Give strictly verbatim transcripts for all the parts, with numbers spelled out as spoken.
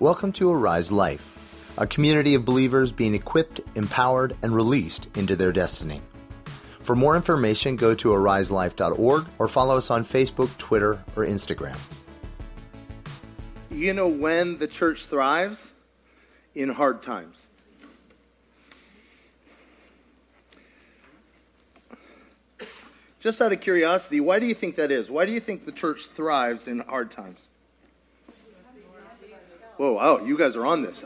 Welcome to Arise Life, a community of believers being equipped, empowered, and released into their destiny. For more information, go to arise life dot org or follow us on Facebook, Twitter, or Instagram. You know when the church thrives? In hard times. Just out of curiosity, why do you think that is? Why do you think the church thrives in hard times? Whoa, wow, you guys are on this.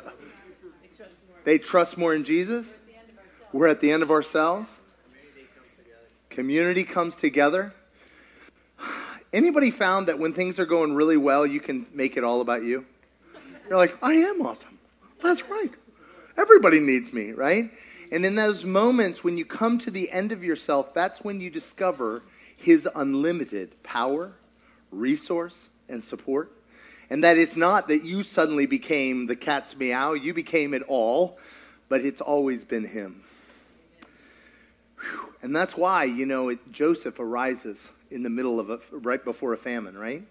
They trust more in Jesus. We're at the end of ourselves. Community comes together. Anybody found that when things are going really well, you can make it all about you? You're like, I am awesome. That's right. Everybody needs me, right? And in those moments when you come to the end of yourself, that's when you discover his unlimited power, resource, and support. And that it's not that you suddenly became the cat's meow. You became it all, but it's always been him. Whew. And that's why, you know, it, Joseph arises in the middle of a, right before a famine, right?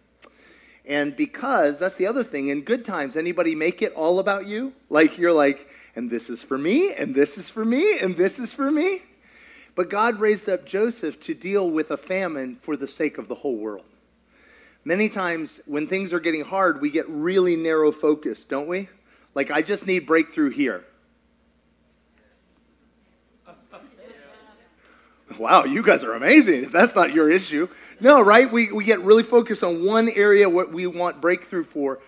And because, that's the other thing, in good times, anybody make it all about you? Like, you're like, and this is for me, and this is for me, and this is for me. But God raised up Joseph to deal with a famine for the sake of the whole world. Many times when things are getting hard, we get really narrow focused, don't we? Like, I just need breakthrough here. Wow, you guys are amazing. If that's not your issue. No, right? We we get really focused on one area, what we want breakthrough for.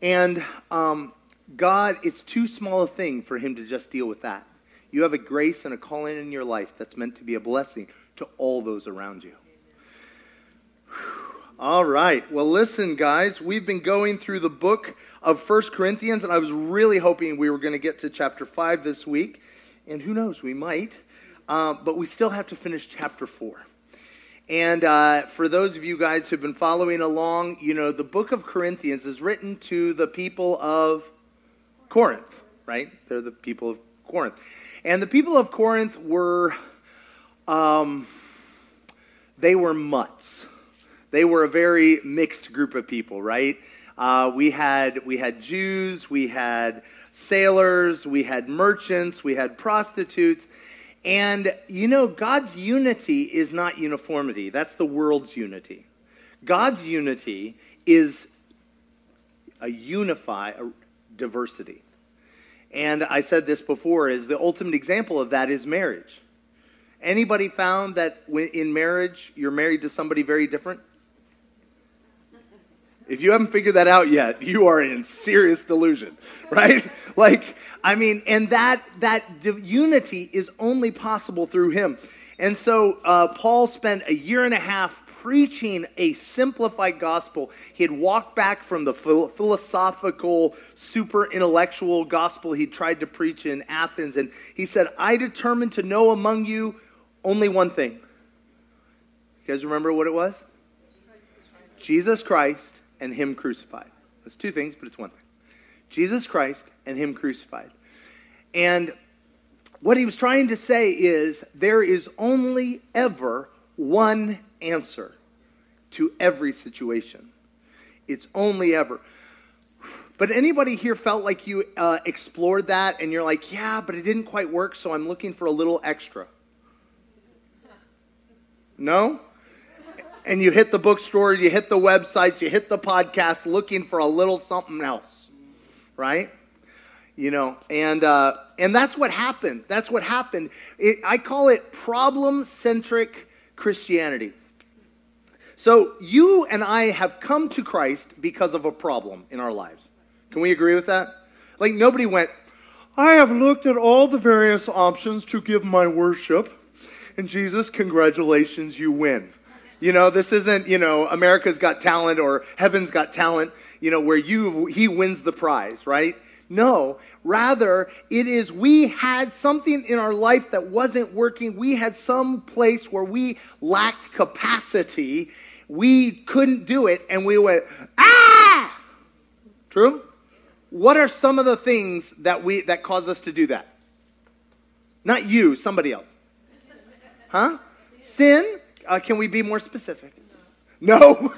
And um, God, it's too small a thing for him to just deal with that. You have a grace and a calling in your life that's meant to be a blessing to all those around you. All right. Well, listen, guys, we've been going through the book of First Corinthians, and I was really hoping we were going to get to chapter five this week. And who knows, we might. Uh, but we still have to finish chapter four. And uh, for those of you guys who've been following along, you know, the book of Corinthians is written to the people of Corinth, right? They're the people of Corinth. And the people of Corinth were, um, they were mutts. They were a very mixed group of people, right? Uh, we had we had Jews, we had sailors, we had merchants, we had prostitutes. And, you know, God's unity is not uniformity. That's the world's unity. God's unity is a unify, a diversity. And I said this before, is the ultimate example of that is marriage. Anybody found that in marriage, you're married to somebody very different? If you haven't figured that out yet, you are in serious delusion, right? Like, I mean, and that that unity is only possible through him. And so uh, Paul spent a year and a half preaching a simplified gospel. He had walked back from the philosophical, super intellectual gospel he tried to preach in Athens. And he said, I determined to know among you only one thing. You guys remember what it was? Jesus Christ and him crucified. That's two things, but it's one thing. Jesus Christ and him crucified. And what he was trying to say is there is only ever one answer to every situation. It's only ever. But anybody here felt like you uh, explored that and you're like, yeah, but it didn't quite work, so I'm looking for a little extra. No? And you hit the bookstore, you hit the websites, you hit the podcast looking for a little something else, right? You know, and uh, and that's what happened. That's what happened. It, I call it problem-centric Christianity. So you and I have come to Christ because of a problem in our lives. Can we agree with that? Like nobody went, I have looked at all the various options to give my worship, and Jesus, congratulations, you win. You know, this isn't, you know, America's Got Talent or Heaven's Got Talent, you know, where you he wins the prize, right? No, rather it is we had something in our life that wasn't working. We had some place where we lacked capacity. We couldn't do it, and we went, ah! True? What are some of the things that we that cause us to do that? Not you, somebody else. Huh? Sin? Uh, can we be more specific? No. no?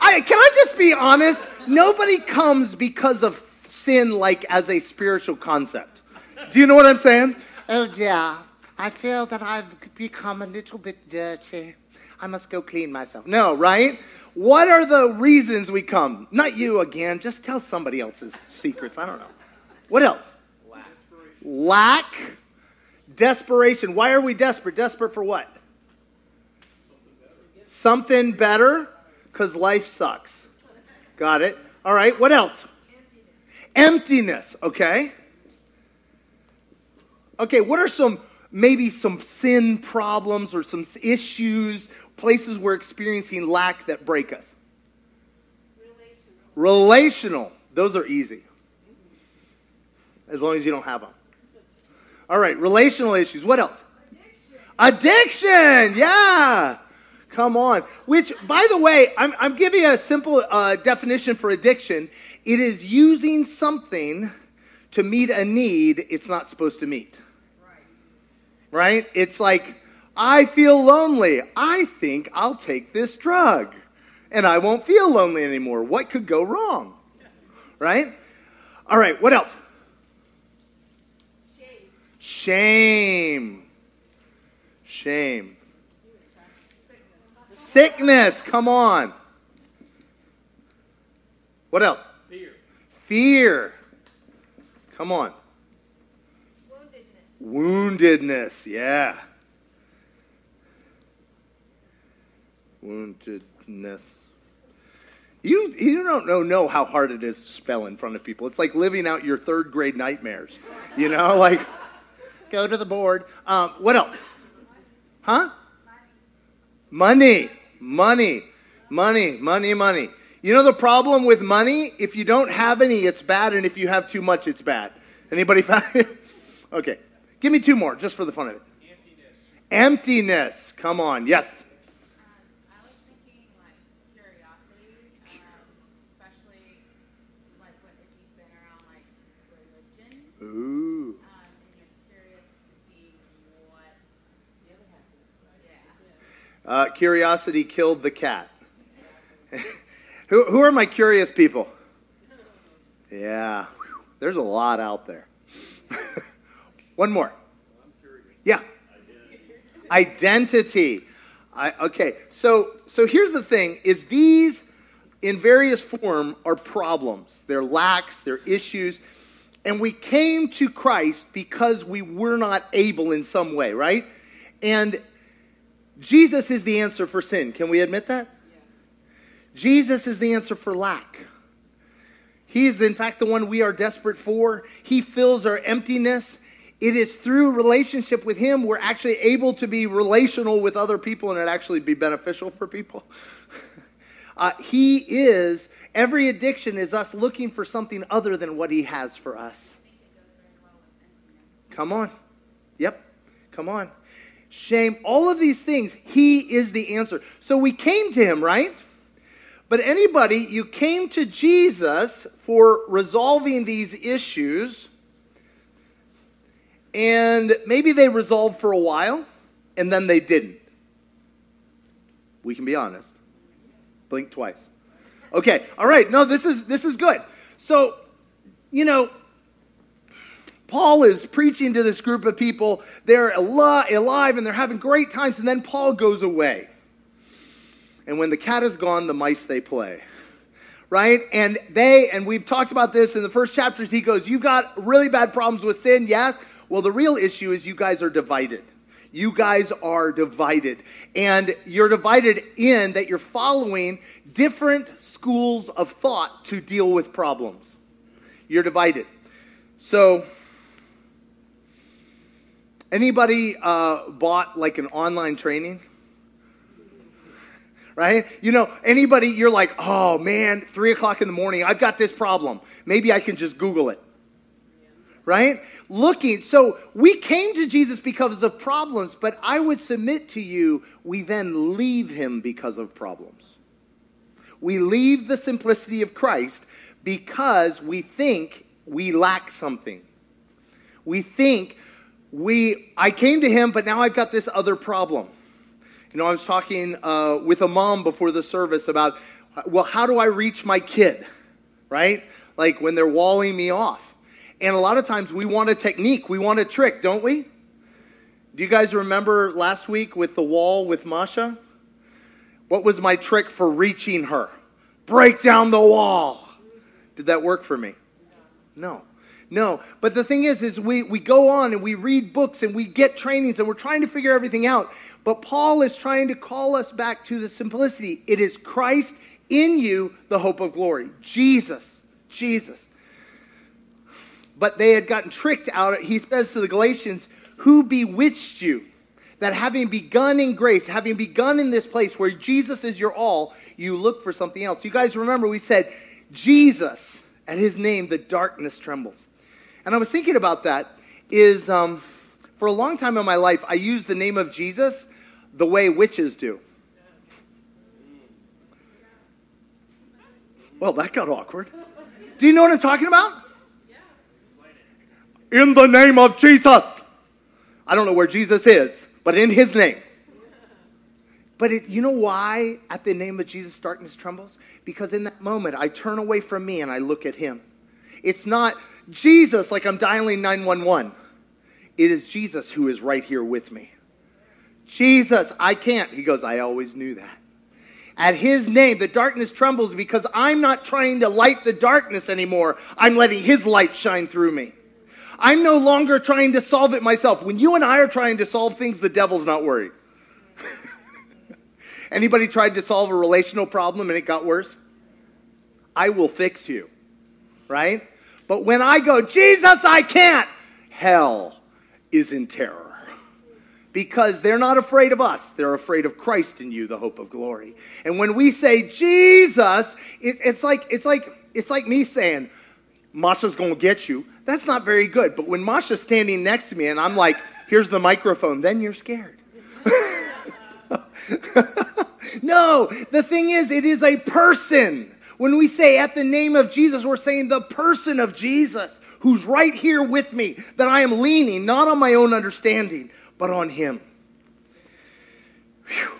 I, can I just be honest, nobody comes because of sin like as a spiritual concept. Do you know what I'm saying? Oh dear, I feel that I've become a little bit dirty. I must go clean myself. No, right? What are the reasons we come? Not you again. Just tell somebody else's secrets. I don't know. What else? Lack. Lack. Desperation. Why are we desperate? Desperate for what? Something better, because life sucks. Got it. All right. What else? Emptiness. Emptiness. Okay. Okay. What are some... maybe some sin problems or some issues, places we're experiencing lack that break us? Relational. Relational. Those are easy. As long as you don't have them. All right, relational issues. What else? Addiction. Addiction. Yeah. Come on. Which, by the way, I'm, I'm giving you a simple uh, definition for addiction. It is using something to meet a need it's not supposed to meet. Right? It's like, I feel lonely. I think I'll take this drug and I won't feel lonely anymore. What could go wrong? Right? All right. What else? Shame. Shame. Shame. Sickness. Come on. What else? Fear. Fear. Come on. Woundedness, yeah. Woundedness. You you don't know, know how hard it is to spell in front of people. It's like living out your third grade nightmares. You know, like, go to the board. Um, what else? Huh? Money. Money. Money. Money, money. You know the problem with money? If you don't have any, it's bad. And if you have too much, it's bad. Anybody found it? Okay. Give me two more, just for the fun of it. Emptiness. Emptiness. Come on. Yes. Um, I was thinking like curiosity, um, especially like what if you've been around like religion. Ooh. Um, and you're curious to see what the other half is. Yeah. Uh, curiosity killed the cat. who who are my curious people? Yeah. There's a lot out there. One more. I'm curious. Yeah. Identity. Identity. I, okay. So so here's the thing, is these in various form are problems. They're lacks, they're issues. And we came to Christ because we were not able in some way, right? And Jesus is the answer for sin. Can we admit that? Yeah. Jesus is the answer for lack. He is, in fact, the one we are desperate for. He fills our emptiness. It is through relationship with him we're actually able to be relational with other people and it actually be beneficial for people. uh, he is, every addiction is us looking for something other than what he has for us. Come on. Yep. Come on. Shame. All of these things, he is the answer. So we came to him, right? But anybody, you came to Jesus for resolving these issues. And maybe they resolved for a while, and then they didn't. We can be honest. Blink twice. Okay, all right. No, this is this is good. So, you know, Paul is preaching to this group of people. They're al- alive, and they're having great times, and then Paul goes away. And when the cat is gone, the mice, they play. Right? And they, and we've talked about this in the first chapters, he goes, you've got really bad problems with sin, yes? Well, the real issue is you guys are divided. You guys are divided. And you're divided in that you're following different schools of thought to deal with problems. You're divided. So, anybody uh, bought like an online training? Right? You know, anybody, you're like, oh man, three o'clock in the morning, I've got this problem. Maybe I can just Google it. Right? Looking. So we came to Jesus because of problems, but I would submit to you, we then leave him because of problems. We leave the simplicity of Christ because we think we lack something. We think we, I came to him, but now I've got this other problem. You know, I was talking uh, with a mom before the service about well, how do I reach my kid, right? Like when they're walling me off. And a lot of times we want a technique, we want a trick, don't we? Do you guys remember last week with the wall with Masha? What was my trick for reaching her? Break down the wall. Did that work for me? No. No. But the thing is, is we, we go on and we read books and we get trainings and we're trying to figure everything out. But Paul is trying to call us back to the simplicity. It is Christ in you, the hope of glory. Jesus. Jesus. But they had gotten tricked out. He says to the Galatians, who bewitched you? That having begun in grace, having begun in this place where Jesus is your all, you look for something else. You guys remember we said, Jesus, at his name, the darkness trembles. And I was thinking about that is, um, for a long time in my life, I used the name of Jesus the way witches do. Well, that got awkward. Do you know what I'm talking about? In the name of Jesus. I don't know where Jesus is. But in his name. But it, you know why at the name of Jesus darkness trembles? Because in that moment I turn away from me and I look at him. It's not Jesus like I'm dialing nine one one. It is Jesus who is right here with me. Jesus, I can't. He goes, I always knew that. At his name the darkness trembles because I'm not trying to light the darkness anymore. I'm letting his light shine through me. I'm no longer trying to solve it myself. When you and I are trying to solve things, the devil's not worried. Anybody tried to solve a relational problem and it got worse? I will fix you, right? But when I go, Jesus, I can't, hell is in terror. Because they're not afraid of us. They're afraid of Christ in you, the hope of glory. And when we say, Jesus, it, it's like it's like, it's like me saying, Masha's going to get you. That's not very good. But when Masha's standing next to me and I'm like, here's the microphone, then you're scared. No, the thing is, it is a person. When we say at the name of Jesus, we're saying the person of Jesus who's right here with me, that I am leaning not on my own understanding, but on him. Whew.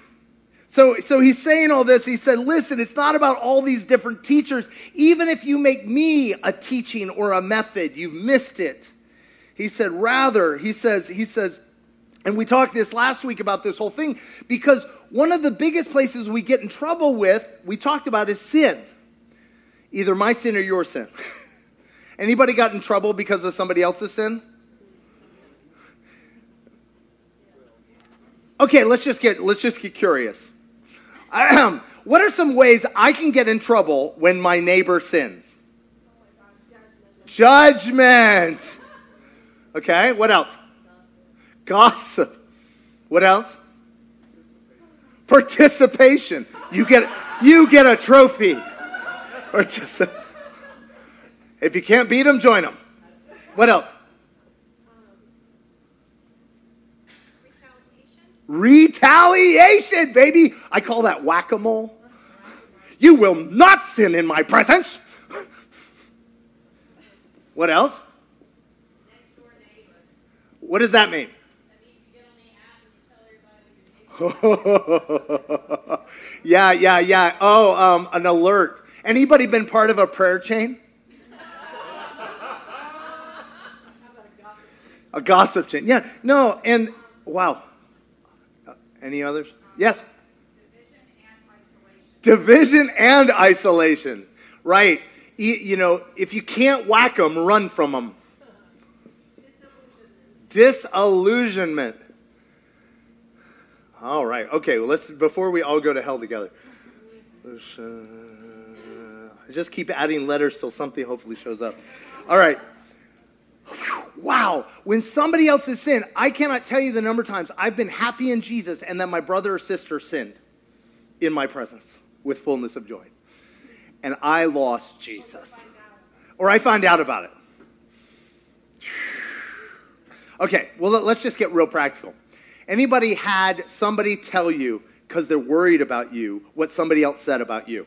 So, so he's saying all this. He said, listen, it's not about all these different teachers. Even if you make me a teaching or a method, you've missed it. He said, rather, he says, he says, and we talked this last week about this whole thing, because one of the biggest places we get in trouble with, we talked about, is sin. Either my sin or your sin. Anybody got in trouble because of somebody else's sin? Okay, let's just get, let's just get curious. What are some ways I can get in trouble when my neighbor sins? Oh my God, judgment. Judgment. Okay, what else? Gossip. Gossip. What else? Participation. You get you get a trophy. Or just a, if you can't beat them, join them. What else? Retaliation, baby. I call that whack-a-mole. You will not sin in my presence. What else? Next door neighbor. What does that mean? That means you get on the app and you tell everybody your neighbor. yeah, yeah, yeah. Oh, um, an alert. Anybody been part of a prayer chain? A gossip chain. Yeah, no, and wow. Any others? Yes. Division and isolation. Division and isolation. Right. You, you know, if you can't whack them, run from them. Disillusionment. Disillusionment. All right. Okay. Well, let's, before we all go to hell together, let's, uh, just keep adding letters till something hopefully shows up. All right. Wow, when somebody else has sinned, I cannot tell you the number of times I've been happy in Jesus and that my brother or sister sinned in my presence with fullness of joy. And I lost Jesus. Or I find out about it. Okay, well, let's just get real practical. Anybody had somebody tell you, because they're worried about you, what somebody else said about you?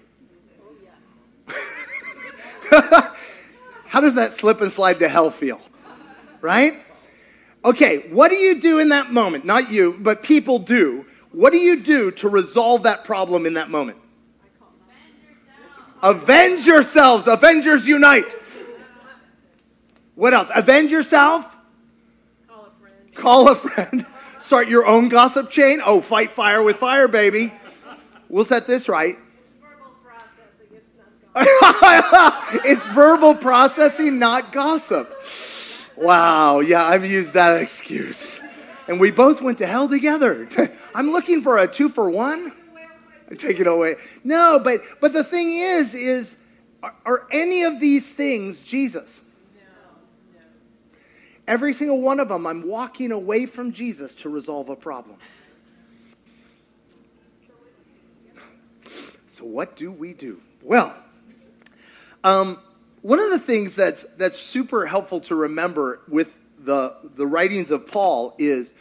How does that slip and slide to hell feel? Right? Okay, what do you do in that moment? Not you, but people do. What do you do to resolve that problem in that moment? I call Avenge yourselves. Avengers unite. What else? Avenge yourself. Call a friend. Call a friend. Start your own gossip chain. Oh, fight fire with fire, baby. We'll set this right. It's verbal processing, not gossip. Wow. Yeah, I've used that excuse. And we both went to hell together. I'm looking for a two for one. Take it away. No, but but the thing is, is are, are any of these things Jesus? No, no. Every single one of them, I'm walking away from Jesus to resolve a problem. So what do we do? Well, um, one of the things that's that's super helpful to remember with the the writings of Paul is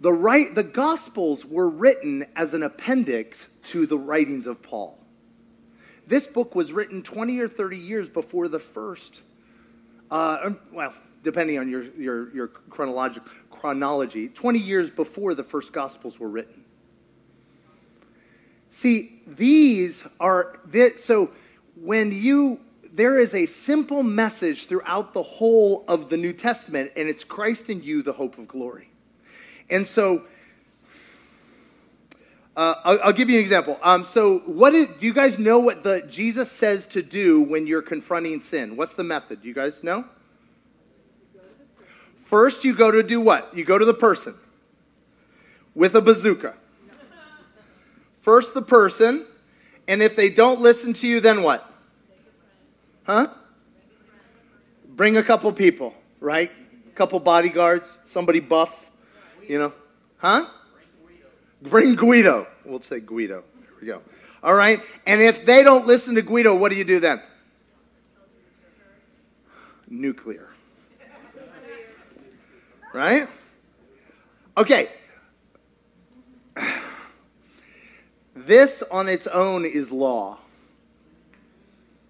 the right the Gospels were written as an appendix to the writings of Paul. This book was written twenty or thirty years before the first. Uh, well, depending on your your your chronological chronology, twenty years before the first Gospels were written. See, these are so when you. There is a simple message throughout the whole of the New Testament, and it's Christ in you, the hope of glory. And so, uh, I'll, I'll give you an example. Um, so, what is, do you guys know what the Jesus says to do when you're confronting sin? What's the method? Do you guys know? First, you go to do what? You go to the person with a bazooka. First, the person, and if they don't listen to you, then what? Huh? Bring a couple people, right? A couple bodyguards, somebody buff, you know. Huh? Bring Guido. Bring Guido. We'll say Guido. There we go. All right? And if they don't listen to Guido, what do you do then? Nuclear. Right? Okay. This on its own is law.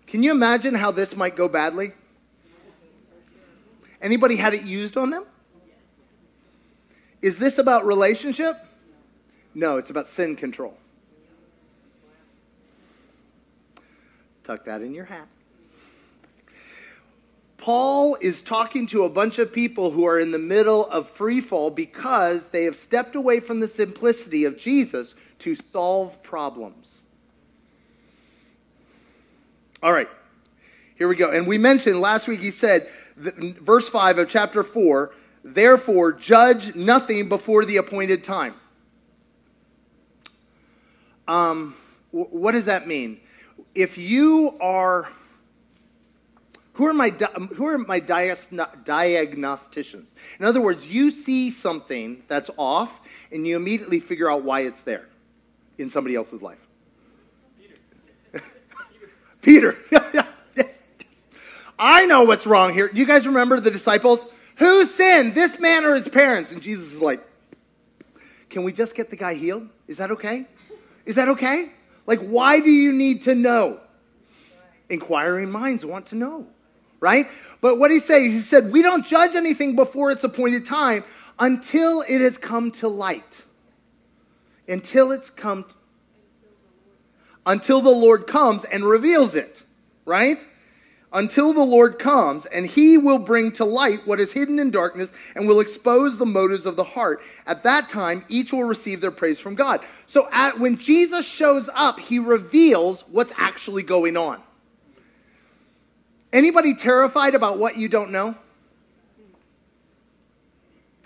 Can you imagine how this might go badly? Anybody had it used on them? Is this about relationship? No, it's about sin control. Tuck that in your hat. Paul is talking to a bunch of people who are in the middle of free fall because they have stepped away from the simplicity of Jesus to solve problems. All right, here we go. And we mentioned last week, he said, verse five of chapter four, therefore judge nothing before the appointed time. Um, what does that mean? If you are, who are my, who are my diagnosticians? In other words, you see something that's off and you immediately figure out why it's there in somebody else's life. Peter, yeah, yeah, yes, yes. I know what's wrong here. Do you guys remember the disciples? Who sinned, this man or his parents? And Jesus is like, can we just get the guy healed? Is that okay? Is that okay? Like, why do you need to know? Inquiring minds want to know, right? But what he says, he said, we don't judge anything before its appointed time until it has come to light. Until it's come to Until the Lord comes and reveals it, right? Until the Lord comes, and he will bring to light what is hidden in darkness and will expose the motives of the heart. At that time, each will receive their praise from God. So at, when Jesus shows up, he reveals what's actually going on. Anybody terrified about what you don't know?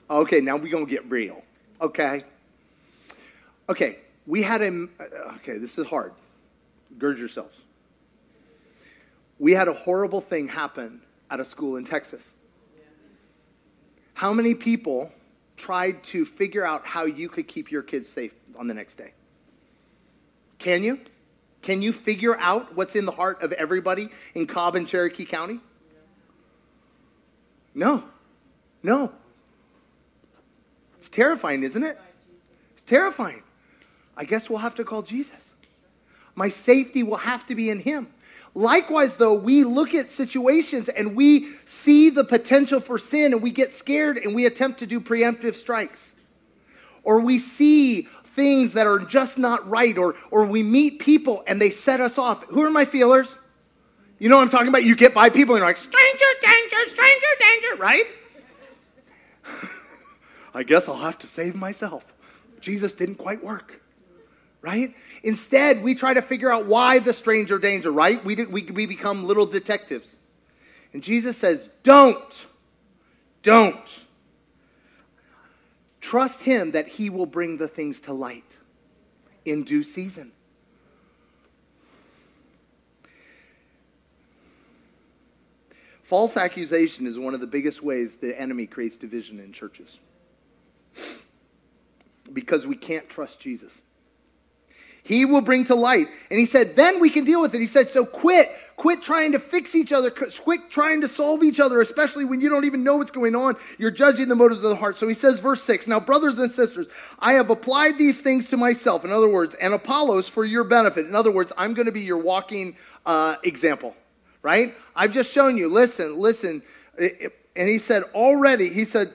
Okay, now we're going to get real, okay? Okay, we had a, okay, this is hard. Gird yourselves. We had a horrible thing happen at a school in Texas. How many people tried to figure out how you could keep your kids safe on the next day? Can you? Can you figure out what's in the heart of everybody in Cobb and Cherokee County? No. No. It's terrifying, isn't it? It's terrifying. I guess we'll have to call Jesus. My safety will have to be in him. Likewise, though, we look at situations and we see the potential for sin and we get scared and we attempt to do preemptive strikes. Or we see things that are just not right, or, or we meet people and they set us off. Who are my feelers? You know what I'm talking about? You get by people and you're like, stranger danger, stranger danger, right? I guess I'll have to save myself. Jesus didn't quite work, right? Instead, we try to figure out why the stranger danger, right? We, do, we, we become little detectives. And Jesus says, don't, don't. Trust him that he will bring the things to light in due season. False accusation is one of the biggest ways the enemy creates division in churches, because we can't trust Jesus. He will bring to light. And he said, then we can deal with it. He said, so quit. Quit trying to fix each other. Quit trying to solve each other, especially when you don't even know what's going on. You're judging the motives of the heart. So he says, verse six, now, brothers and sisters, I have applied these things to myself, in other words, and Apollos, for your benefit. In other words, I'm going to be your walking uh, example, right? I've just shown you, listen, listen. And he said, already, he said,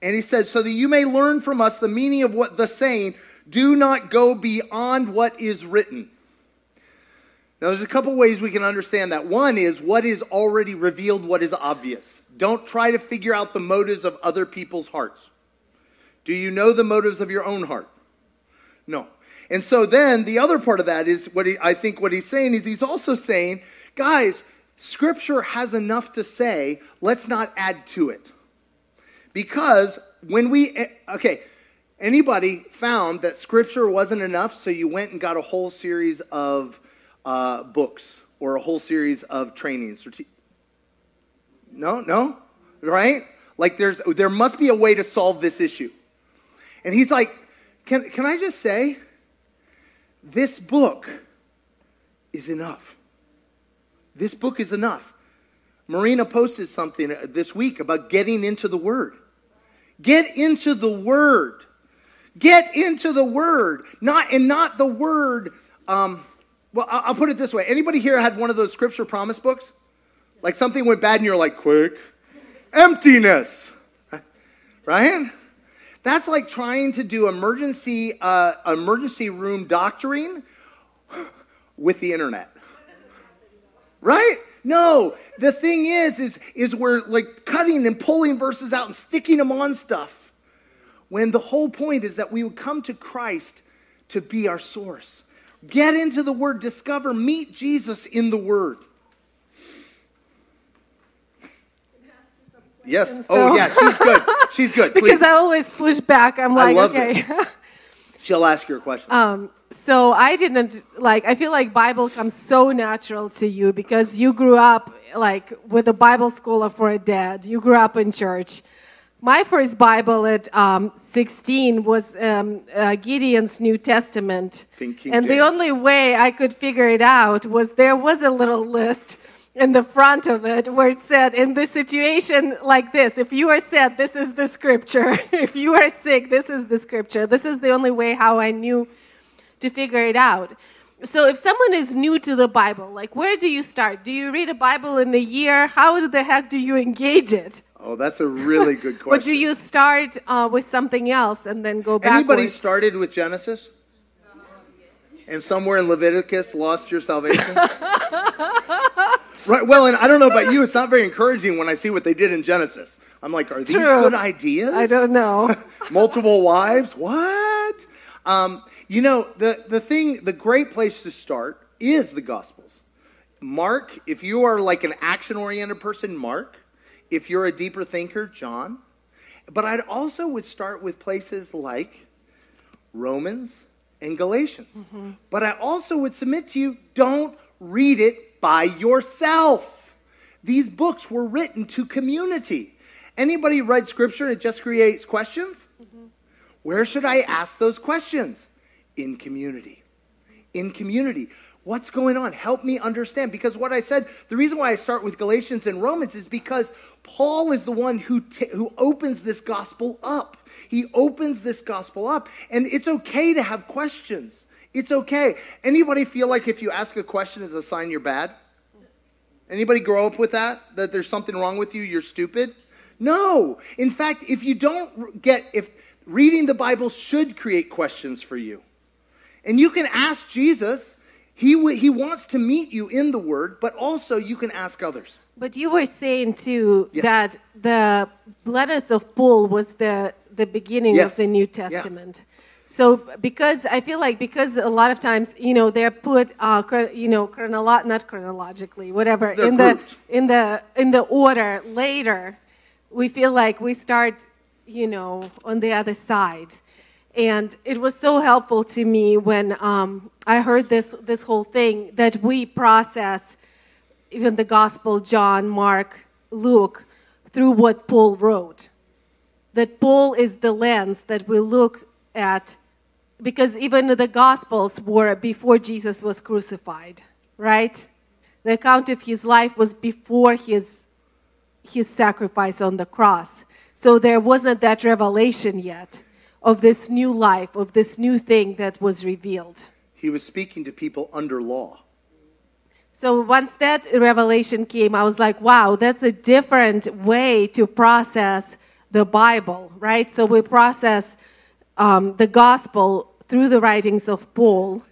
and he says, so that you may learn from us the meaning of what the saying, do not go beyond what is written. Now, there's a couple ways we can understand that. One is what is already revealed, what is obvious. Don't try to figure out the motives of other people's hearts. Do you know the motives of your own heart? No. And so then the other part of that is what he, I think what he's saying is he's also saying, guys, Scripture has enough to say. Let's not add to it. Because when we, okay, anybody found that Scripture wasn't enough, so you went and got a whole series of uh, books or a whole series of trainings? Or te- no, no, right? Like there's there must be a way to solve this issue. And he's like, can can I just say, this book is enough. This book is enough. Marina posted something this week about getting into the Word. Get into the Word. Get into the Word. Not and not the Word. Um, well, I'll put it this way. Anybody here had one of those Scripture promise books? Like something went bad and you're like, quick. Emptiness. Right? That's like trying to do emergency uh, emergency room doctoring with the internet. Right? No, the thing is, is, is we're like cutting and pulling verses out and sticking them on stuff, when the whole point is that we would come to Christ to be our source. Get into the Word, discover, meet Jesus in the Word. Yes. Though. Oh, yeah, she's good. She's good. Please. Because I always push back. I'm like, I love okay. It. She'll ask your question. Um, So I didn't, like, I feel like Bible comes so natural to you because you grew up, like, with a Bible scholar for a dad. You grew up in church. My first Bible at um, sixteen was um, uh, Gideon's New Testament. Thinking and James. The only way I could figure it out was there was a little list in the front of it where it said, in this situation like this, if you are sad, this is the Scripture. If you are sick, this is the Scripture. This is the only way how I knew to figure it out. So if someone is new to the Bible, like, where do you start? Do you read a Bible in a year? How the heck do you engage it? Oh, that's a really good question. But do you start uh, with something else and then go back? Anybody started with Genesis? And somewhere in Leviticus lost your salvation? Right. Well, and I don't know about you, it's not very encouraging when I see what they did in Genesis. I'm like, are these True. Good ideas? I don't know. Multiple wives? What? Um, you know, the, the thing, the great place to start is the Gospels. Mark, if you are like an action-oriented person, Mark. If you're a deeper thinker, John. But I'd also would start with places like Romans and Galatians. Mm-hmm. But I also would submit to you, don't read it by yourself. These books were written to community. Anybody read Scripture and it just creates questions? Mm-hmm. Where should I ask those questions? In community. In community. What's going on? Help me understand. Because what I said, the reason why I start with Galatians and Romans is because Paul is the one who t- who opens this gospel up. He opens this gospel up. And it's okay to have questions. It's okay. Anybody feel like if you ask a question is a sign you're bad? Anybody grow up with that? That there's something wrong with you? You're stupid? No. In fact, if you don't get... if reading the Bible should create questions for you. And you can ask Jesus. He, w- he wants to meet you in the Word, but also you can ask others. But you were saying, too, yes. that the letters of Paul was the, the beginning yes. of the New Testament. Yeah. So because I feel like because a lot of times, you know, they're put, uh, you know, chronolo- not chronologically, whatever, they're in grouped. the in the in the order later, we feel like we start, you know, on the other side. And it was so helpful to me when um, I heard this this whole thing that we process even the Gospel, John, Mark, Luke, through what Paul wrote. That Paul is the lens that we look at, because even the Gospels were before Jesus was crucified, right? The account of his life was before his his sacrifice on the cross. So there wasn't that revelation yet of this new life, of this new thing that was revealed. He was speaking to people under law. So once that revelation came, I was like, wow, that's a different way to process the Bible, right? So we process Um, the gospel through the writings of Paul,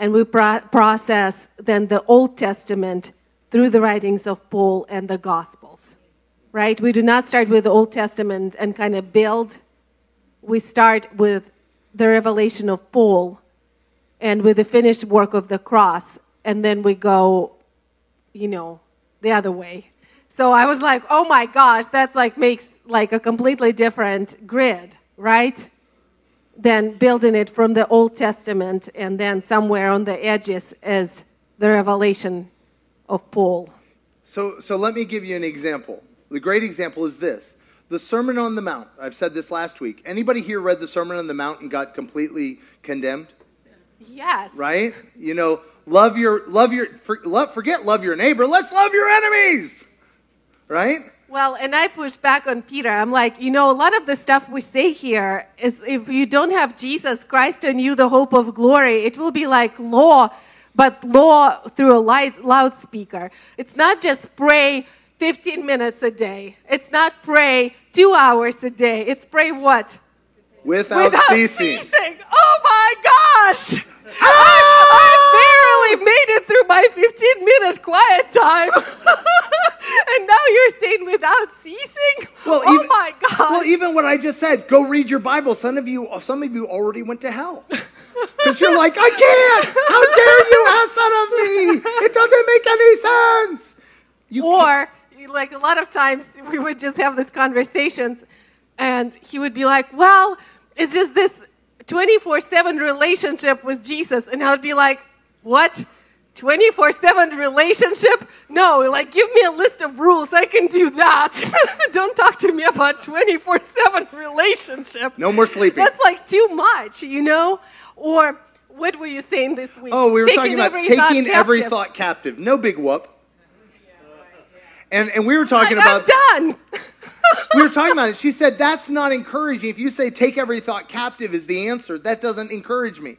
and we pro- process then the Old Testament through the writings of Paul and the Gospels, right? We do not start with the Old Testament and kind of build. We start with the revelation of Paul and with the finished work of the cross, and then we go, you know, the other way. So I was like, oh my gosh, that like makes like a completely different grid, right? Then building it from the Old Testament, and then somewhere on the edges is the revelation of Paul. So so let me give you an example. The great example is this. The Sermon on the Mount. I've said this last week. Anybody here read the Sermon on the Mount and got completely condemned? Yes. Right? You know, love your, love your, for, love, forget love your neighbor. Let's love your enemies. Right? Well, and I push back on Peter. I'm like, you know, a lot of the stuff we say here is if you don't have Jesus Christ in you, the hope of glory, it will be like law, but law through a light, loudspeaker. It's not just pray fifteen minutes a day. It's not pray two hours a day. It's pray what? Without, Without ceasing. ceasing. Oh, my gosh. I, I barely made it through my fifteen-minute quiet time. And now you're saying without ceasing? Well, oh, even, my God. Well, even what I just said, go read your Bible. Some of you some of you already went to hell. Because you're like, I can't. How dare you ask that of me? It doesn't make any sense. You or, can't. Like, a lot of times we would just have these conversations, and he would be like, well, it's just this twenty-four seven relationship with Jesus. And I would be like, what? twenty-four seven relationship? No, like, give me a list of rules. I can do that. Don't talk to me about twenty-four seven relationship. No more sleeping. That's like too much, you know? Or what were you saying this week? Oh, we were taking talking about every taking thought every captive. thought captive. No big whoop. And and we were talking like, about... I'm done. We were talking about it. She said, that's not encouraging. If you say take every thought captive is the answer, that doesn't encourage me.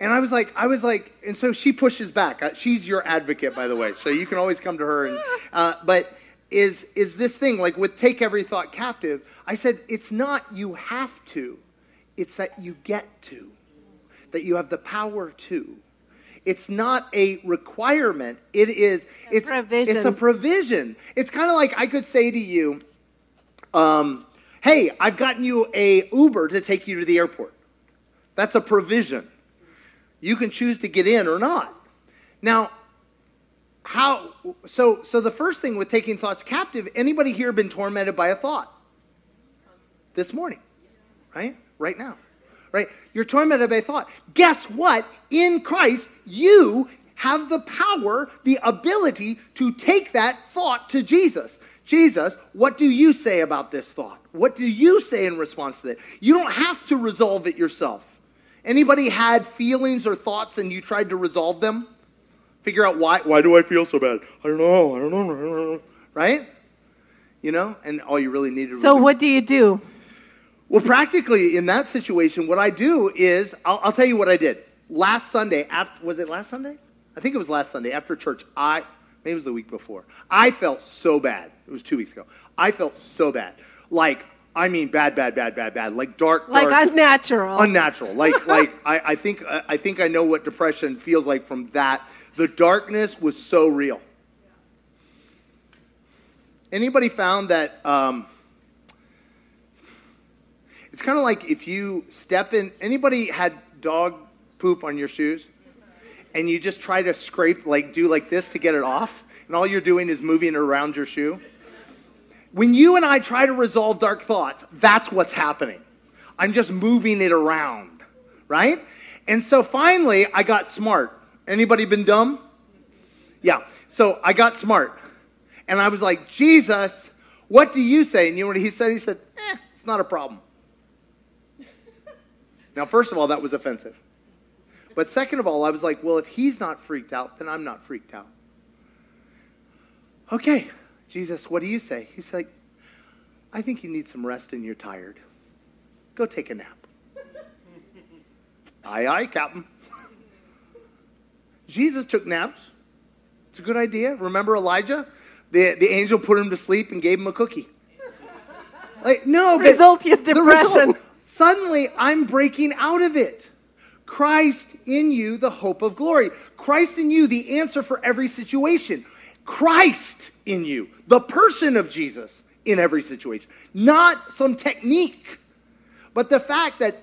And I was like, I was like, and so she pushes back. She's your advocate, by the way, so you can always come to her. And, uh, but is is this thing, like with take every thought captive, I said, it's not you have to. It's that you get to, that you have the power to. It's not a requirement. It is. A it's, provision. It's a provision. It's kind of like I could say to you, um, "Hey, I've gotten you a Uber to take you to the airport." That's a provision. You can choose to get in or not. Now, how? So, so the first thing with taking thoughts captive. Anybody here been tormented by a thought? This morning, right? Right now, right? You're tormented by a thought. Guess what? In Christ, you have the power, the ability to take that thought to Jesus. Jesus, what do you say about this thought? What do you say in response to that? You don't have to resolve it yourself. Anybody had feelings or thoughts and you tried to resolve them? Figure out why. Why do I feel so bad? I don't know. I don't know. I don't know. Right? You know? And all you really needed was... So what do you do? Well, practically in that situation, what I do is, I'll, I'll tell you what I did. Last Sunday, after, was it last Sunday? I think it was last Sunday after church. I maybe it was the week before. I felt so bad. It was two weeks ago. I felt so bad. Like, I mean, bad, bad, bad, bad, bad, like dark, dark, like unnatural, unnatural. Like, like I, I think, I think I know what depression feels like from that. The darkness was so real. Anybody found that? Um, it's kind of like if you step in. Anybody had dog poop on your shoes, and you just try to scrape, like do like this to get it off, and all you're doing is moving it around your shoe. When you and I try to resolve dark thoughts, that's what's happening. I'm just moving it around, right? And so finally, I got smart. Anybody been dumb? Yeah. So I got smart. And I was like, Jesus, what do you say? And you know what he said? He said, eh, it's not a problem. Now, first of all, that was offensive. But second of all, I was like, well, if he's not freaked out, then I'm not freaked out. Okay. Jesus, what do you say? He's like, I think you need some rest and you're tired. Go take a nap. Aye, aye, Captain. Jesus took naps. It's a good idea. Remember Elijah? The, the angel put him to sleep and gave him a cookie. Like, no, but result is depression. Result, suddenly, I'm breaking out of it. Christ in you, the hope of glory. Christ in you, the answer for every situation. Christ in you, the person of Jesus in every situation, not some technique, but the fact that,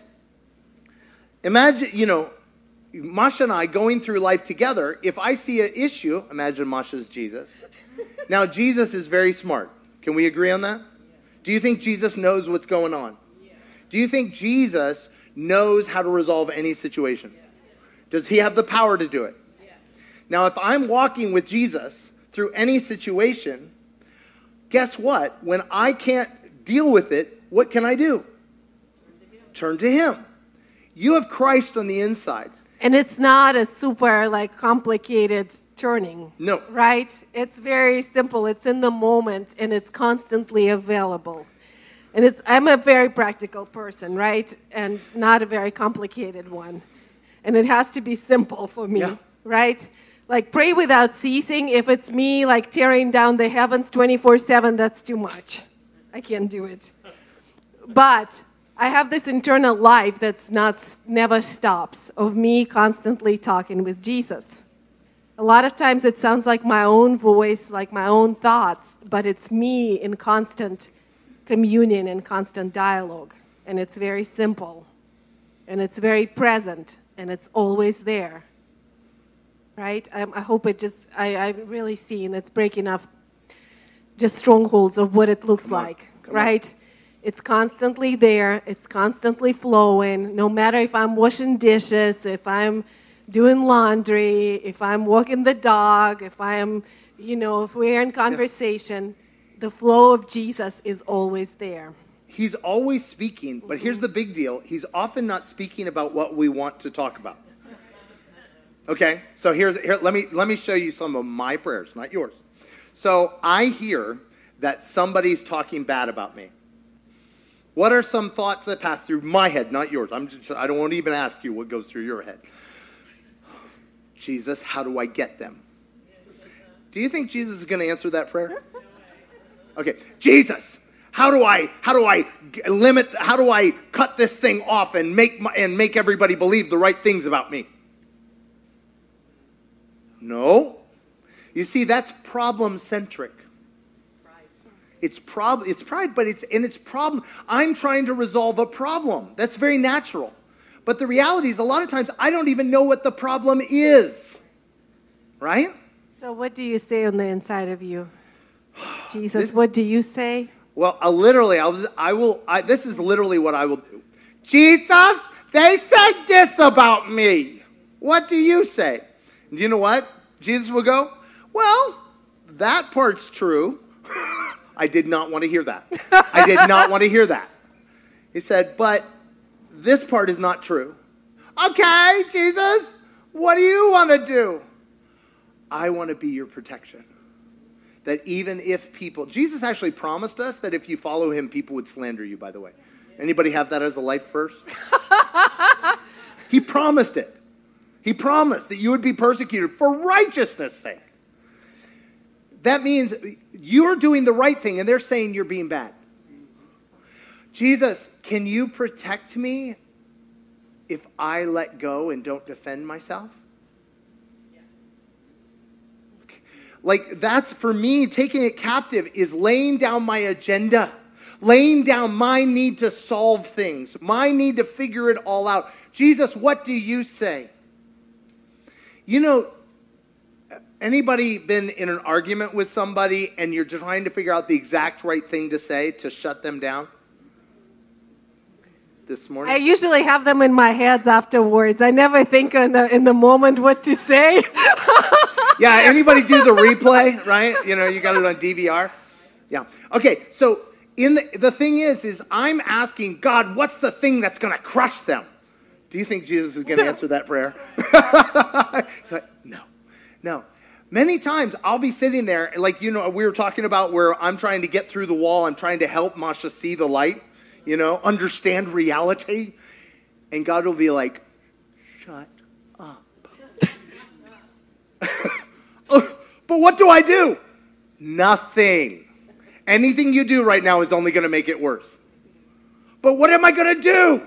imagine, you know, Masha and I going through life together, if I see an issue, imagine Masha's Jesus. Now, Jesus is very smart. Can we agree on that? Yeah. Do you think Jesus knows what's going on? Yeah. Do you think Jesus knows how to resolve any situation? Yeah. Does he have the power to do it? Yeah. Now, if I'm walking with Jesus through any situation, guess what? When I can't deal with it, what can I do? Turn to him. Turn to him. You have Christ on the inside. And it's not a super like complicated turning. No. Right? It's very simple. It's in the moment and it's constantly available. And it's I'm a very practical person, right? And not a very complicated one. And it has to be simple for me, yeah. Right? Like, pray without ceasing. If it's me, like, tearing down the heavens twenty-four seven, that's too much. I can't do it. But I have this internal life that's not never stops of me constantly talking with Jesus. A lot of times it sounds like my own voice, like my own thoughts, but it's me in constant communion and constant dialogue. And it's very simple. And it's very present. And it's always there. Right? I, I hope it just, I, I'm really seeing it's breaking up just strongholds of what it looks like, right? It's constantly there. It's constantly flowing. No matter if I'm washing dishes, if I'm doing laundry, if I'm walking the dog, if I'm, you know, if we're in conversation, yeah. The flow of Jesus is always there. He's always speaking, but mm-hmm. Here's the big deal. He's often not speaking about what we want to talk about. Okay, so here's here. Let me let me show you some of my prayers, not yours. So I hear that somebody's talking bad about me. What are some thoughts that pass through my head, not yours? I'm just, I don't want to even ask you what goes through your head. Jesus, how do I get them? Do you think Jesus is going to answer that prayer? Okay, Jesus, how do I how do I limit? How do I cut this thing off and make my, and make everybody believe the right things about me? No. You see, that's problem-centric. Pride. It's, prob- it's pride, but it's, and it's problem. I'm trying to resolve a problem. That's very natural. But the reality is a lot of times I don't even know what the problem is. Right? So what do you say on the inside of you? Jesus, this, what do you say? Well, I literally, I, was, I will, I, this is literally what I will do. Jesus, they said this about me. What do you say? Do you know what? Jesus will go, well, that part's true. I did not want to hear that. I did not want to hear that. He said, but this part is not true. Okay, Jesus, what do you want to do? I want to be your protection. That even if people, Jesus actually promised us that if you follow him, people would slander you, by the way. Anybody have that as a life verse? He promised it. He promised that you would be persecuted for righteousness' sake. That means you're doing the right thing, and they're saying you're being bad. Jesus, can you protect me if I let go and don't defend myself? Like, that's, for me, taking it captive is laying down my agenda, laying down my need to solve things, my need to figure it all out. Jesus, what do you say? You know, anybody been in an argument with somebody and you're trying to figure out the exact right thing to say to shut them down? This morning? I usually have them in my heads afterwards. I never think in the, in the moment what to say. Yeah, anybody do the replay, right? You know, you got it on D V R. Yeah. Okay, so in the, the thing is, is I'm asking God, what's the thing that's going to crush them? Do you think Jesus is going to answer that prayer? It's like, no, no. Many times I'll be sitting there, like, you know, we were talking about where I'm trying to get through the wall. I'm trying to help Masha see the light, you know, understand reality. And God will be like, shut up. Oh, but what do I do? Nothing. Anything you do right now is only going to make it worse. But what am I going to do?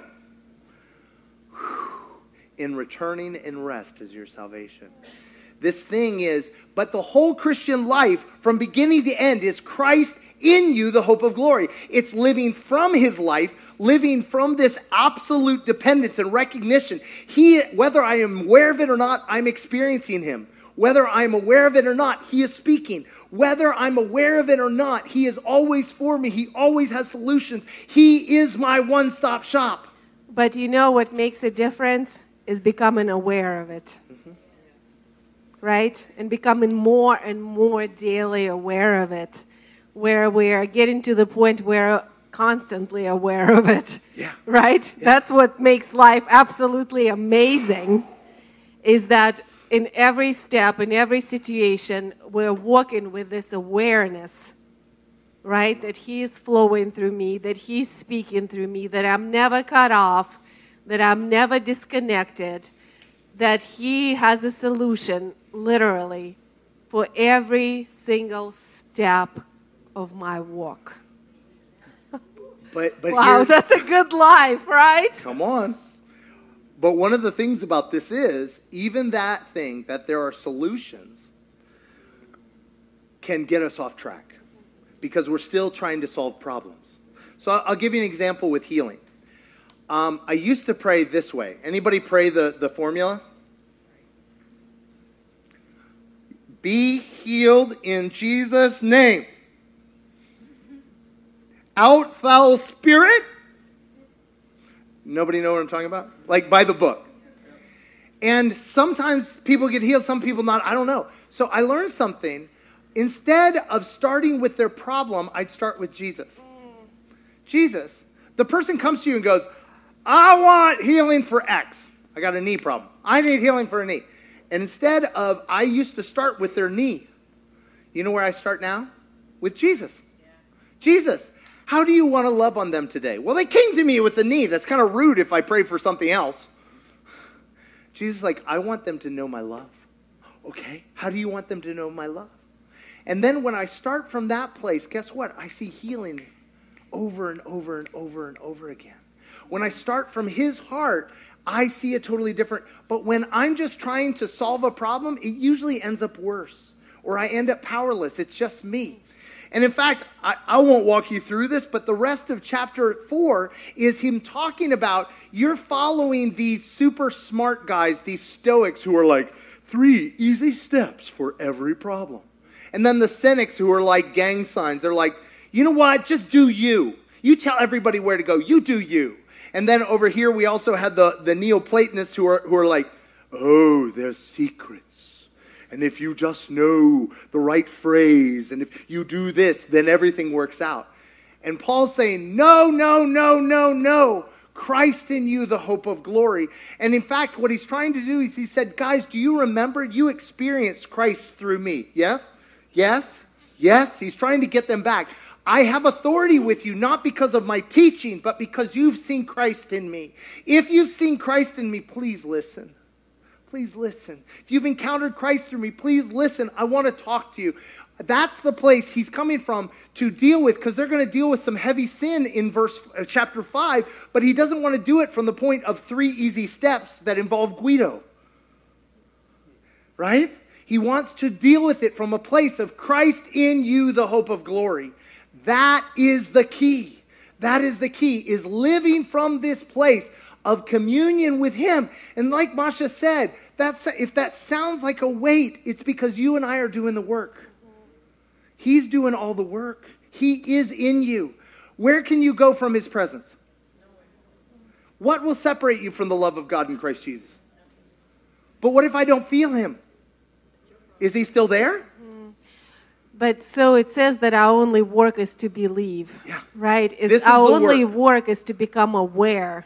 In returning and rest is your salvation. This thing is, but the whole Christian life from beginning to end is Christ in you, the hope of glory. It's living from his life, living from this absolute dependence and recognition. He, whether I am aware of it or not, I'm experiencing him. Whether I'm aware of it or not, he is speaking. Whether I'm aware of it or not, he is always for me. He always has solutions. He is my one-stop shop. But you know what makes a difference is becoming aware of it. Mm-hmm. Right? And becoming more and more daily aware of it, where we are getting to the point where constantly aware of it. Yeah. Right? Yeah. That's what makes life absolutely amazing, is that in every step, in every situation, we're walking with this awareness, right? That he is flowing through me, that he's speaking through me, that I'm never cut off, that I'm never disconnected, that he has a solution, literally, for every single step of my walk. But, but wow, that's a good life, right? Come on. But one of the things about this is, even that thing, that there are solutions, can get us off track because we're still trying to solve problems. So I'll give you an example with healing. Um, I used to pray this way. Anybody pray the, the formula? Be healed in Jesus' name. Out, foul spirit. Nobody know what I'm talking about? Like, by the book. And sometimes people get healed, some people not. I don't know. So I learned something. Instead of starting with their problem, I'd start with Jesus. Jesus, the person comes to you and goes, I want healing for X. I got a knee problem. I need healing for a knee. And instead of, I used to start with their knee. You know where I start now? With Jesus. Yeah. Jesus. How do you want to love on them today? Well, they came to me with a knee. That's kind of rude if I pray for something else. Jesus is like, I want them to know my love. Okay, how do you want them to know my love? And then when I start from that place, guess what? I see healing over and over and over and over again. When I start from his heart, I see a totally different. But when I'm just trying to solve a problem, it usually ends up worse. Or I end up powerless. It's just me. And in fact, I, I won't walk you through this, but the rest of chapter four is him talking about you're following these super smart guys, these Stoics who are like three easy steps for every problem. And then the cynics who are like gang signs. They're like, you know what? Just do you. You tell everybody where to go. You do you. And then over here, we also had the, the Neoplatonists who are, who are like, oh, there's secrets. And if you just know the right phrase, and if you do this, then everything works out. And Paul's saying, no, no, no, no, no. Christ in you, the hope of glory. And in fact, what he's trying to do is he said, guys, do you remember you experienced Christ through me? Yes? Yes? Yes? He's trying to get them back. I have authority with you, not because of my teaching, but because you've seen Christ in me. If you've seen Christ in me, please listen. please listen. If you've encountered Christ through me, please listen. I want to talk to you. That's the place he's coming from to deal with, because they're going to deal with some heavy sin in verse uh, chapter five, but he doesn't want to do it from the point of three easy steps that involve Guido. Right? He wants to deal with it from a place of Christ in you, the hope of glory. That is the key. That is the key, is living from this place of communion with him. And like Masha said, that's, if that sounds like a weight, it's because you and I are doing the work. He's doing all the work. He is in you. Where can you go from his presence? What will separate you from the love of God in Christ Jesus? But what if I don't feel him? Is he still there? But so it says that our only work is to believe, yeah. right? It's our only work. work is to become aware,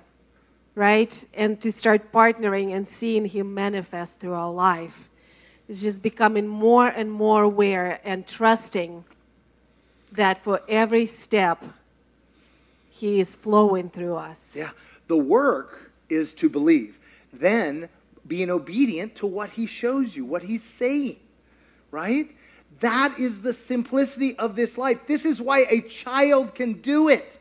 right? And to start partnering and seeing him manifest through our life. It's just becoming more and more aware and trusting that for every step, he is flowing through us. Yeah, the work is to believe. Then being obedient to what he shows you, what he's saying, right? That is the simplicity of this life. This is why a child can do it.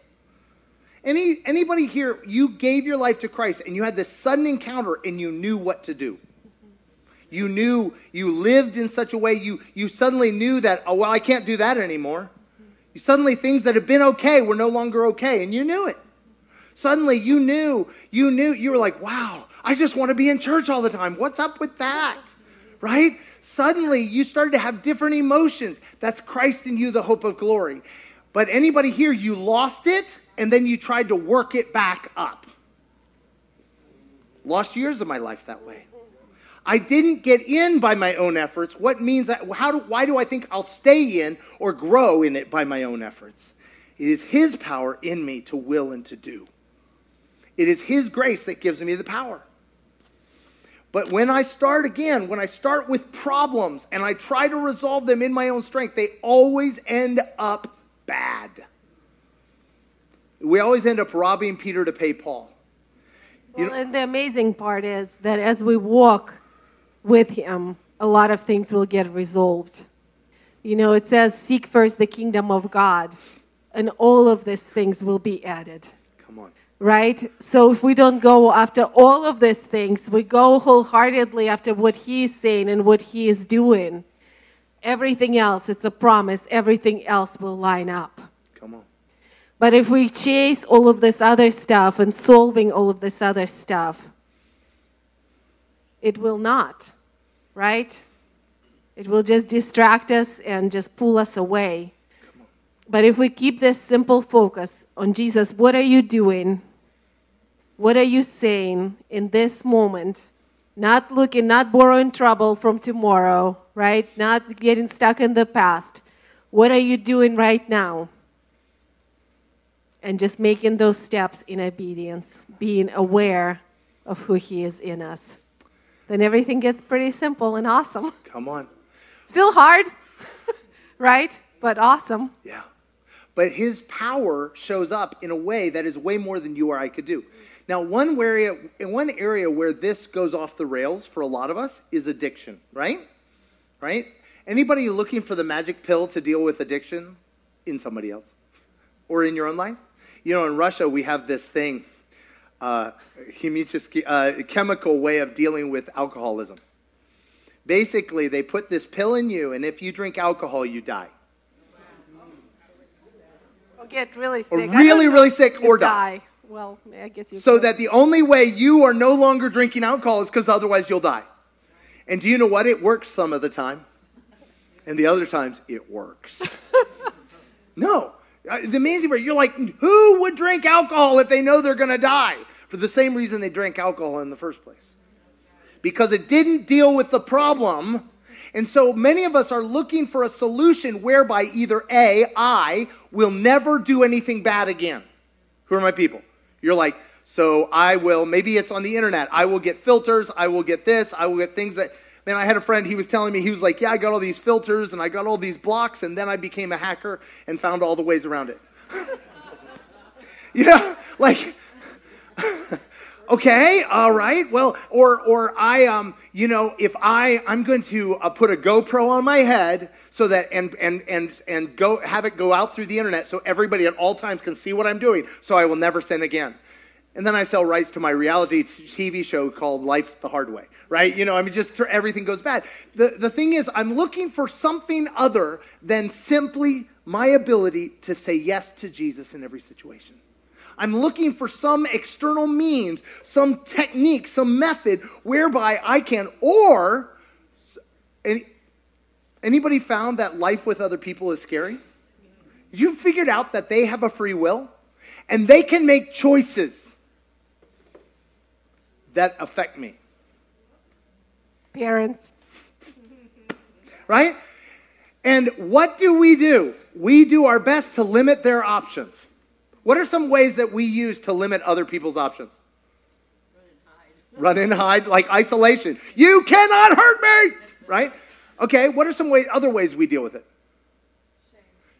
Any anybody here, you gave your life to Christ and you had this sudden encounter and you knew what to do. You knew, you lived in such a way, you, you suddenly knew that, oh, well, I can't do that anymore. You suddenly, things that have been okay were no longer okay, and you knew it. Suddenly, you knew, you knew, you were like, wow, I just want to be in church all the time. What's up with that, right? Suddenly, you started to have different emotions. That's Christ in you, the hope of glory. But anybody here, you lost it, and then you tried to work it back up. Lost years of my life that way. I didn't get in by my own efforts. What means that? How do, why do I think I'll stay in or grow in it by my own efforts? It is his power in me to will and to do. It is his grace that gives me the power. But when I start again, when I start with problems and I try to resolve them in my own strength, they always end up bad. We always end up robbing Peter to pay Paul. You well, know? And the amazing part is that as we walk with him, a lot of things will get resolved. You know, it says, seek first the kingdom of God, and all of these things will be added. Come on. Right? So if we don't go after all of these things, we go wholeheartedly after what he is saying and what he is doing. Everything else, it's a promise. Everything else will line up. Come on. But if we chase all of this other stuff and solving all of this other stuff, it will not, right? It will just distract us and just pull us away. But if we keep this simple focus on Jesus, what are you doing? What are you saying in this moment? Not looking, not borrowing trouble from tomorrow, right? Not getting stuck in the past. What are you doing right now? And just making those steps in obedience, being aware of who he is in us. Then everything gets pretty simple and awesome. Come on. Still hard, right? But awesome. Yeah. But his power shows up in a way that is way more than you or I could do. Now, one area, one area where this goes off the rails for a lot of us is addiction, right? Right? Anybody looking for the magic pill to deal with addiction in somebody else or in your own life? You know, in Russia, we have this thing, uh, uh, chemical way of dealing with alcoholism. Basically, they put this pill in you, and if you drink alcohol, you die. Get really sick. Or really, really sick or die. die. Well, I guess you So could. That the only way you are no longer drinking alcohol is because otherwise you'll die. And do you know what? It works some of the time. And the other times, it works. No. The amazing part, you're like, who would drink alcohol if they know they're going to die? For the same reason they drank alcohol in the first place. Because it didn't deal with the problem. And so many of us are looking for a solution whereby either A, I will never do anything bad again. Who are my people? You're like, so I will, maybe it's on the internet. I will get filters. I will get this. I will get things that, man, I had a friend, he was telling me, he was like, yeah, I got all these filters and I got all these blocks and then I became a hacker and found all the ways around it. Yeah, like, okay, all right, well, or or I, um, you know, if I, I'm going to uh, put a GoPro on my head so that, and and and and go have it go out through the internet so everybody at all times can see what I'm doing, so I will never sin again. And then I sell rights to my reality T V show called Life the Hard Way, right? You know, I mean, just everything goes bad. The, the thing is, I'm looking for something other than simply my ability to say yes to Jesus in every situation. I'm looking for some external means, some technique, some method whereby I can, or, any, anybody found that life with other people is scary? You figured out that they have a free will and they can make choices that affect me. Parents. Right? And what do we do? We do our best to limit their options. What are some ways that we use to limit other people's options? Run and hide. Run and hide, like isolation. You cannot hurt me! Right? Okay, what are some ways, other ways we deal with it?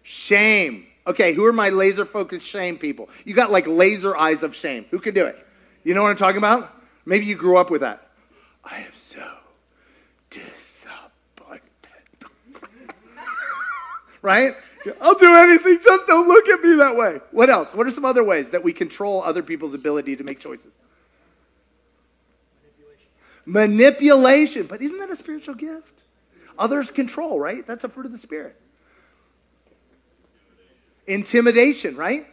Shame. Shame. Okay, who are my laser-focused shame people? You got like laser eyes of shame. Who can do it? You know what I'm talking about? Maybe you grew up with that. I am so disappointed. Right? I'll do anything, just don't look at me that way. What else? What are some other ways that we control other people's ability to make choices? Manipulation. Manipulation. But isn't that a spiritual gift? Others control, right? That's a fruit of the Spirit. Intimidation, right?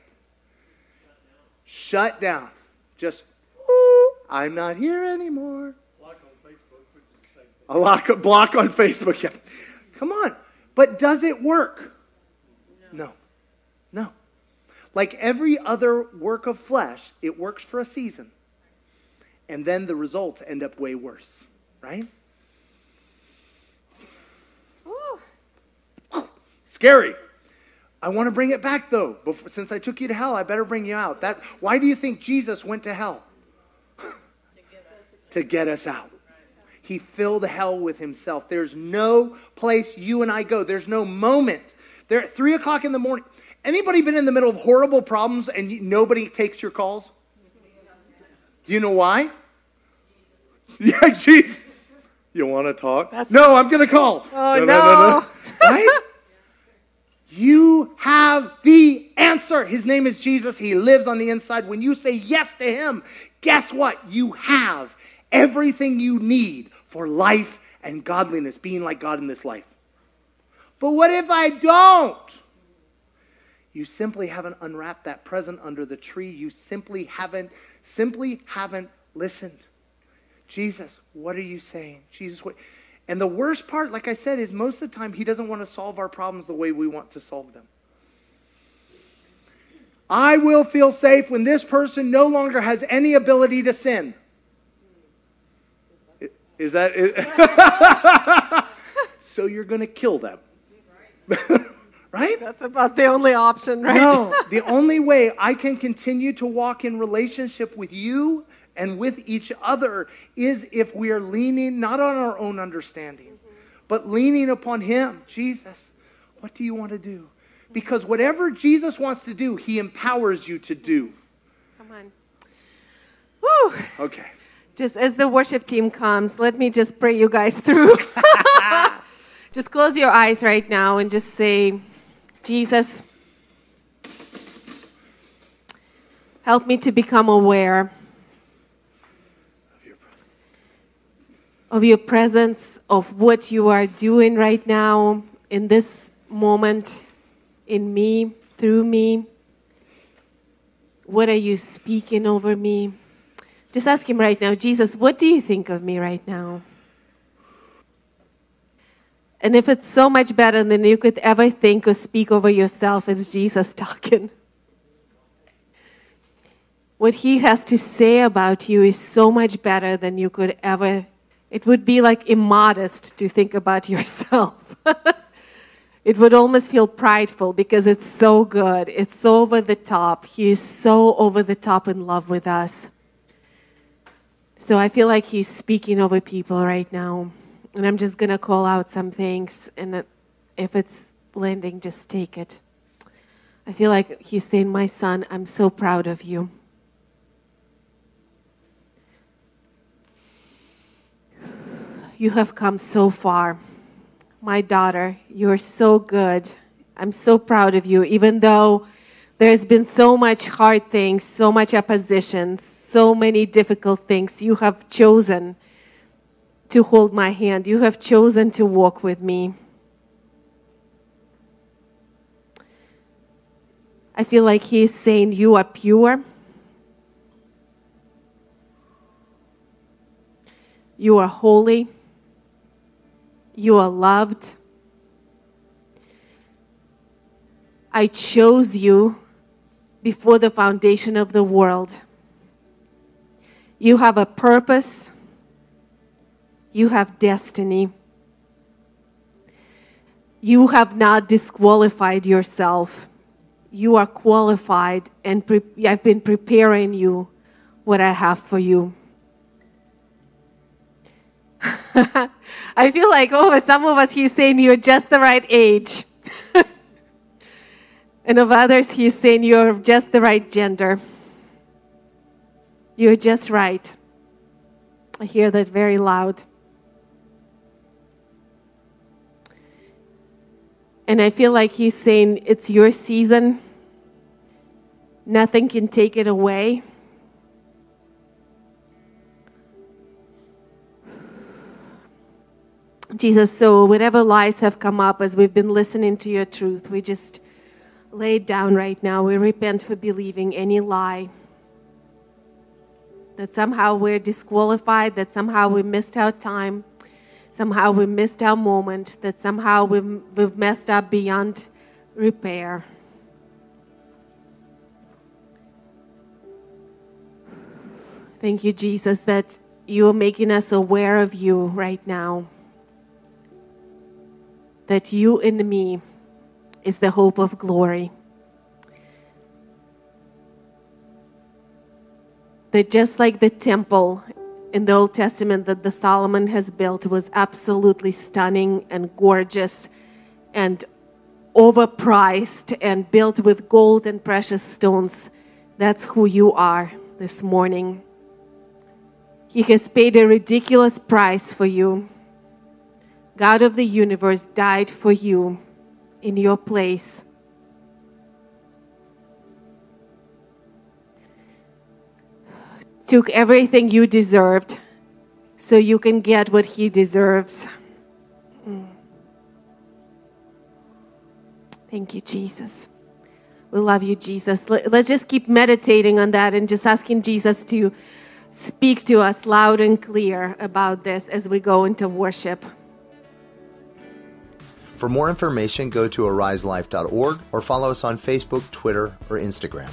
Shut down. Shut down. Just I'm not here anymore. Block on Facebook. Which is the same thing. A lock, a block on Facebook. Yeah. Come on. But does it work? No. no. No. Like every other work of flesh, it works for a season. And then the results end up way worse. Right? Ooh. Scary. I want to bring it back, though. Before, since I took you to hell, I better bring you out. That. Why do you think Jesus went to hell? To get us out. He filled hell with himself. There's no place you and I go. There's no moment. There at three o'clock in the morning. Anybody been in the middle of horrible problems and you, nobody takes your calls? Do you know why? Yeah, Jesus. You want to talk? That's no, I'm going to call. Oh, no. no. no, no. Right? You have the answer. His name is Jesus. He lives on the inside. When you say yes to him, guess what? You have everything you need for life and godliness, being like God in this life. But what if I don't? You simply haven't unwrapped that present under the tree. You simply haven't, simply haven't listened. Jesus, what are you saying? Jesus, what? And the worst part, like I said, is most of the time he doesn't want to solve our problems the way we want to solve them. I will feel safe when this person no longer has any ability to sin. Is that it? So you're going to kill them. Right? That's about the only option, right? No, the only way I can continue to walk in relationship with you and with each other is if we are leaning not on our own understanding, mm-hmm. but leaning upon him. Jesus, what do you want to do? Because whatever Jesus wants to do, he empowers you to do. Come on. Woo. Okay. Just as the worship team comes, let me just pray you guys through. Just close your eyes right now and just say, Jesus, help me to become aware of your presence, of what you are doing right now, in this moment, in me, through me. What are you speaking over me? Just ask him right now, Jesus, what do you think of me right now? And if it's so much better than you could ever think or speak over yourself, it's Jesus talking. What he has to say about you is so much better than you could ever. It would be like immodest to think about yourself. It would almost feel prideful because it's so good. It's so over the top. He is so over the top in love with us. So I feel like he's speaking over people right now. And I'm just going to call out some things. And if it's landing, just take it. I feel like he's saying, my son, I'm so proud of you. you have come so far. My daughter, you are so good. I'm so proud of you, even though there's been so much hard things, so much opposition, so many difficult things. You have chosen to hold my hand. You have chosen to walk with me. I feel like he is saying you are pure. You are holy. You are loved. I chose you before the foundation of the world. You have a purpose. You have destiny. You have not disqualified yourself. You are qualified, and pre- I've been preparing you what I have for you. I feel like, oh, some of us, he's saying you're just the right age. And of others, he's saying you're just the right gender. You're just right. I hear that very loud. And I feel like he's saying, it's your season. Nothing can take it away. Jesus, so whatever lies have come up as we've been listening to your truth, we just lay it down right now. We repent for believing any lie. That somehow we're disqualified, that somehow we missed our time. Somehow we missed our moment, that somehow we've, we've messed up beyond repair. Thank you, Jesus, that you are making us aware of you right now. That you in me is the hope of glory. That just like the temple in the Old Testament that the Solomon has built was absolutely stunning and gorgeous and overpriced and built with gold and precious stones. That's who you are this morning. He has paid a ridiculous price for you. God of the universe died for you in your place. Took everything you deserved so you can get what he deserves. Thank you, Jesus. We love you, Jesus. Let's just keep meditating on that and just asking Jesus to speak to us loud and clear about this as we go into worship. For more information, go to arise life dot org or follow us on Facebook, Twitter, or Instagram.